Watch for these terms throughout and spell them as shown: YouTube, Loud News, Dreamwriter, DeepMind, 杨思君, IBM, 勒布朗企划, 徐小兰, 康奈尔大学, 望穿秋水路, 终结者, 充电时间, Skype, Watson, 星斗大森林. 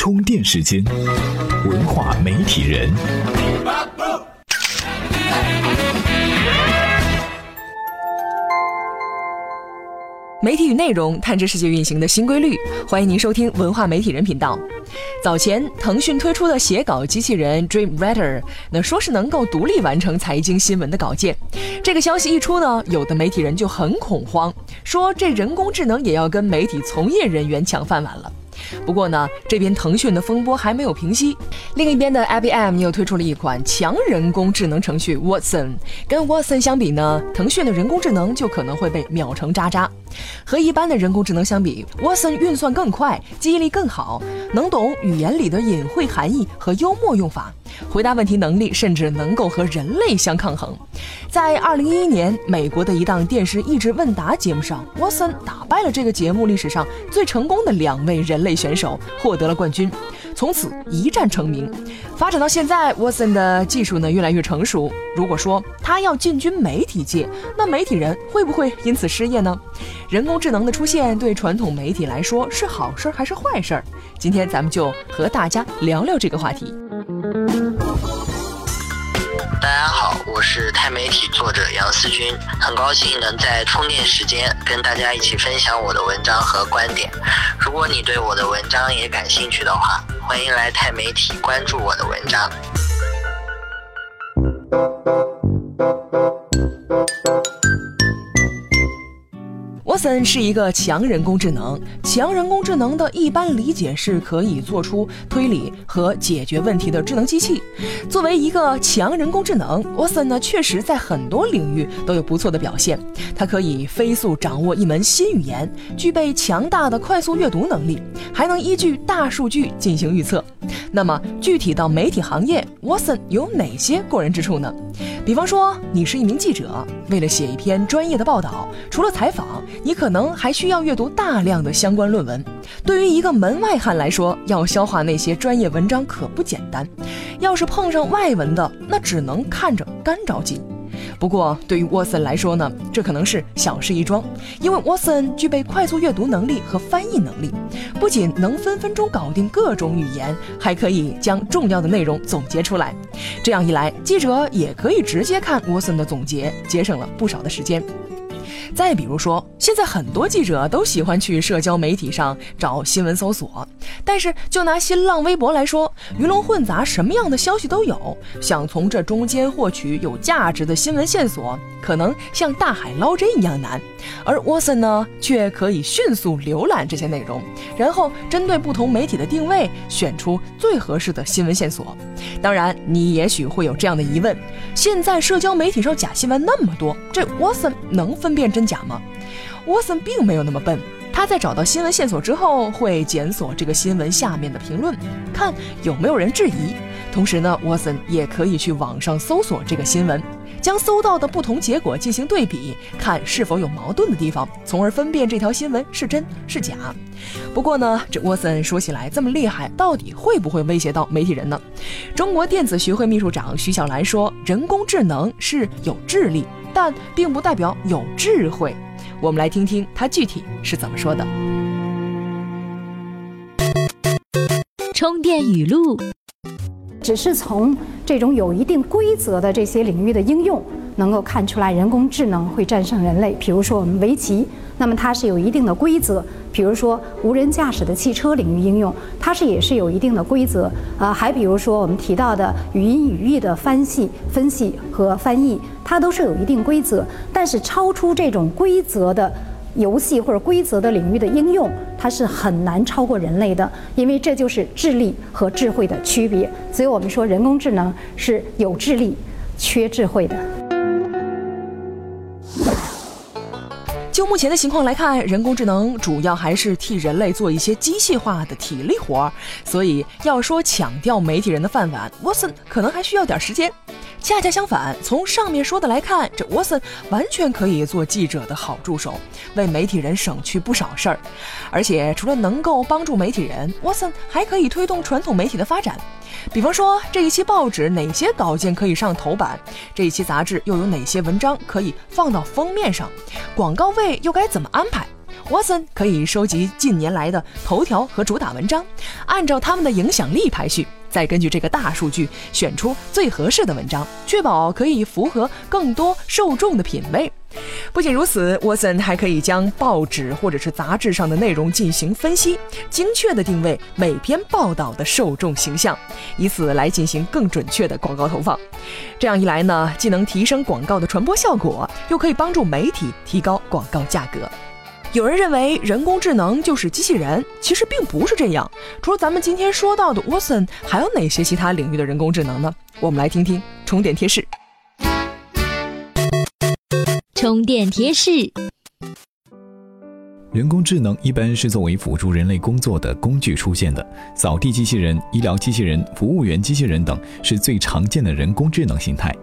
充电时间，文化媒体人。媒体与内容探知世界运行的新规律，欢迎您收听文化媒体人频道。早前，腾讯推出的写稿机器人 Dreamwriter， 那说是能够独立完成财经新闻的稿件。这个消息一出呢，有的媒体人就很恐慌，说这人工智能也要跟媒体从业人员抢饭碗了。不过呢，这边腾讯的风波还没有平息，另一边的 IBM 又推出了一款强人工智能程序 Watson。 跟 Watson 相比呢，腾讯的人工智能就可能会被秒成渣渣。和一般的人工智能相比， Watson 运算更快，记忆力更好，能懂语言里的隐晦含义和幽默用法，回答问题能力甚至能够和人类相抗衡。在2011年美国的一档电视益智问答节目上， Watson 打败了这个节目历史上最成功的2位人类选手，获得了冠军，从此一战成名。发展到现在， Watson 的技术呢越来越成熟，如果说他要进军媒体界，那媒体人会不会因此失业呢？人工智能的出现对传统媒体来说是好事还是坏事？今天咱们就和大家聊聊这个话题。大家好，我是钛媒体作者杨思君，很高兴能在充电时间跟大家一起分享我的文章和观点。如果你对我的文章也感兴趣的话，欢迎来钛媒体关注我的文章。Watson 是一个强人工智能，强人工智能的一般理解是可以做出推理和解决问题的智能机器。作为一个强人工智能， Watson 呢确实在很多领域都有不错的表现。它可以飞速掌握一门新语言，具备强大的快速阅读能力，还能依据大数据进行预测。那么具体到媒体行业， Watson 有哪些过人之处呢？比方说，你是一名记者，为了写一篇专业的报道，除了采访，你可能还需要阅读大量的相关论文。对于一个门外汉来说，要消化那些专业文章可不简单，要是碰上外文的，那只能看着干着急。不过对于 Watson 来说呢，这可能是小事一桩，因为 Watson 具备快速阅读能力和翻译能力，不仅能分分钟搞定各种语言，还可以将重要的内容总结出来。这样一来，记者也可以直接看 Watson 的总结，节省了不少的时间。再比如说，现在很多记者都喜欢去社交媒体上找新闻搜索，但是就拿新浪微博来说，鱼龙混杂，什么样的消息都有，想从这中间获取有价值的新闻线索，可能像大海捞针一样难。而 Watson 呢，却可以迅速浏览这些内容，然后针对不同媒体的定位，选出最合适的新闻线索。当然，你也许会有这样的疑问，现在社交媒体上假新闻那么多，这 Watson 能分辨真假吗？ Watson 并没有那么笨，他在找到新闻线索之后，会检索这个新闻下面的评论，看有没有人质疑。同时呢， Watson 也可以去网上搜索这个新闻，将搜到的不同结果进行对比，看是否有矛盾的地方，从而分辨这条新闻是真是假。不过呢，这 Watson 说起来这么厉害，到底会不会威胁到媒体人呢？中国电子学会秘书长徐小兰说，人工智能是有智力，但并不代表有智慧。我们来听听他具体是怎么说的。充电语录，只是从这种有一定规则的这些领域的应用，能够看出来人工智能会战胜人类。比如说我们围棋，那么它是有一定的规则；比如说无人驾驶的汽车领域应用，它也是有一定的规则。还比如说我们提到的语音语义的分析和翻译，它都是有一定规则。但是超出这种规则的游戏或者规则的领域的应用，它是很难超过人类的，因为这就是智力和智慧的区别。所以我们说人工智能是有智力缺智慧的。就目前的情况来看，人工智能主要还是替人类做一些机械化的体力活，所以要说抢掉媒体人的饭碗， Watson 可能还需要点时间。恰恰相反，从上面说的来看，这 Watson 完全可以做记者的好助手，为媒体人省去不少事儿。而且除了能够帮助媒体人， Watson 还可以推动传统媒体的发展。比方说，这一期报纸哪些稿件可以上头版，这一期杂志又有哪些文章可以放到封面上，广告位又该怎么安排。Watson 可以收集近年来的头条和主打文章，按照他们的影响力排序，再根据这个大数据选出最合适的文章，确保可以符合更多受众的品味。不仅如此， Watson 还可以将报纸或者是杂志上的内容进行分析，精确地定位每篇报道的受众形象，以此来进行更准确的广告投放。这样一来呢，既能提升广告的传播效果，又可以帮助媒体提高广告价格。有人认为人工智能就是机器人，其实并不是这样。除了咱们今天说到的 Watson， 还有哪些其他领域的人工智能呢？我们来听听充电贴士。充电贴士：人工智能一般是作为辅助人类工作的工具出现的，扫地机器人、医疗机器人、服务员机器人等是最常见的人工智能形态。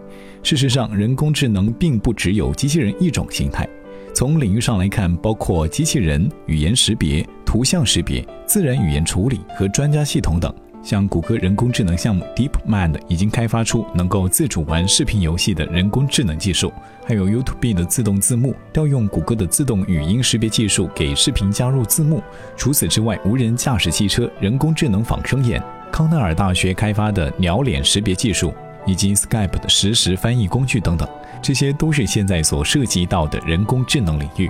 事实上，人工智能并不只有机器人一种形态。从领域上来看，包括机器人、语言识别、图像识别、自然语言处理和专家系统等。像谷歌人工智能项目 DeepMind 已经开发出能够自主玩视频游戏的人工智能技术，还有 YouTube 的自动字幕调用谷歌的自动语音识别技术给视频加入字幕。除此之外，无人驾驶汽车、人工智能仿生眼、康奈尔大学开发的鸟脸识别技术，以及 Skype 的实时翻译工具等等，这些都是现在所涉及到的人工智能领域。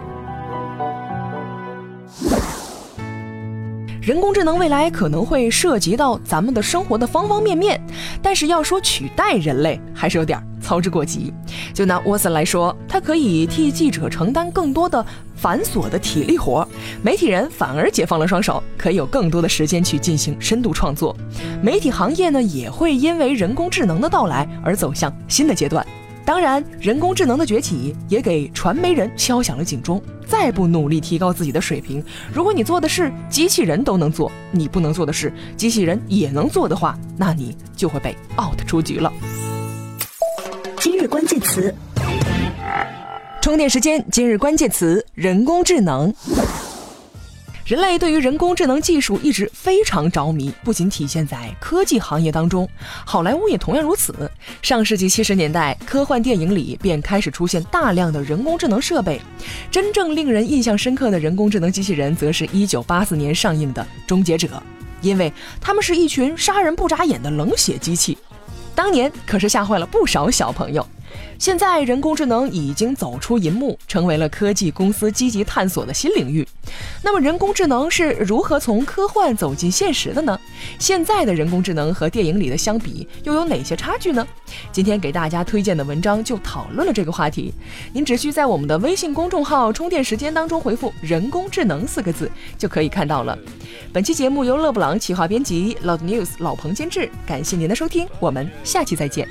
人工智能未来可能会涉及到咱们的生活的方方面面，但是要说取代人类，还是有点操之过急。就拿 Watson 来说，它可以替记者承担更多的繁琐的体力活，媒体人反而解放了双手，可以有更多的时间去进行深度创作。媒体行业呢，也会因为人工智能的到来而走向新的阶段。当然，人工智能的崛起也给传媒人敲响了警钟，再不努力提高自己的水平，如果你做的事机器人都能做，你不能做的事机器人也能做的话，那你就会被 out 出局了。今日关键词，充电时间。今日关键词：人工智能。人类对于人工智能技术一直非常着迷，不仅体现在科技行业当中，好莱坞也同样如此。上世纪70年代，科幻电影里便开始出现大量的人工智能设备。真正令人印象深刻的人工智能机器人，则是1984年上映的《终结者》，因为他们是一群杀人不眨眼的冷血机器，当年可是吓坏了不少小朋友。现在人工智能已经走出银幕，成为了科技公司积极探索的新领域。那么人工智能是如何从科幻走进现实的呢？现在的人工智能和电影里的相比，又有哪些差距呢？今天给大家推荐的文章就讨论了这个话题。您只需在我们的微信公众号充电时间当中回复人工智能4个字，就可以看到了。本期节目由勒布朗企划编辑， Loud News 老彭监制，感谢您的收听，我们下期再见。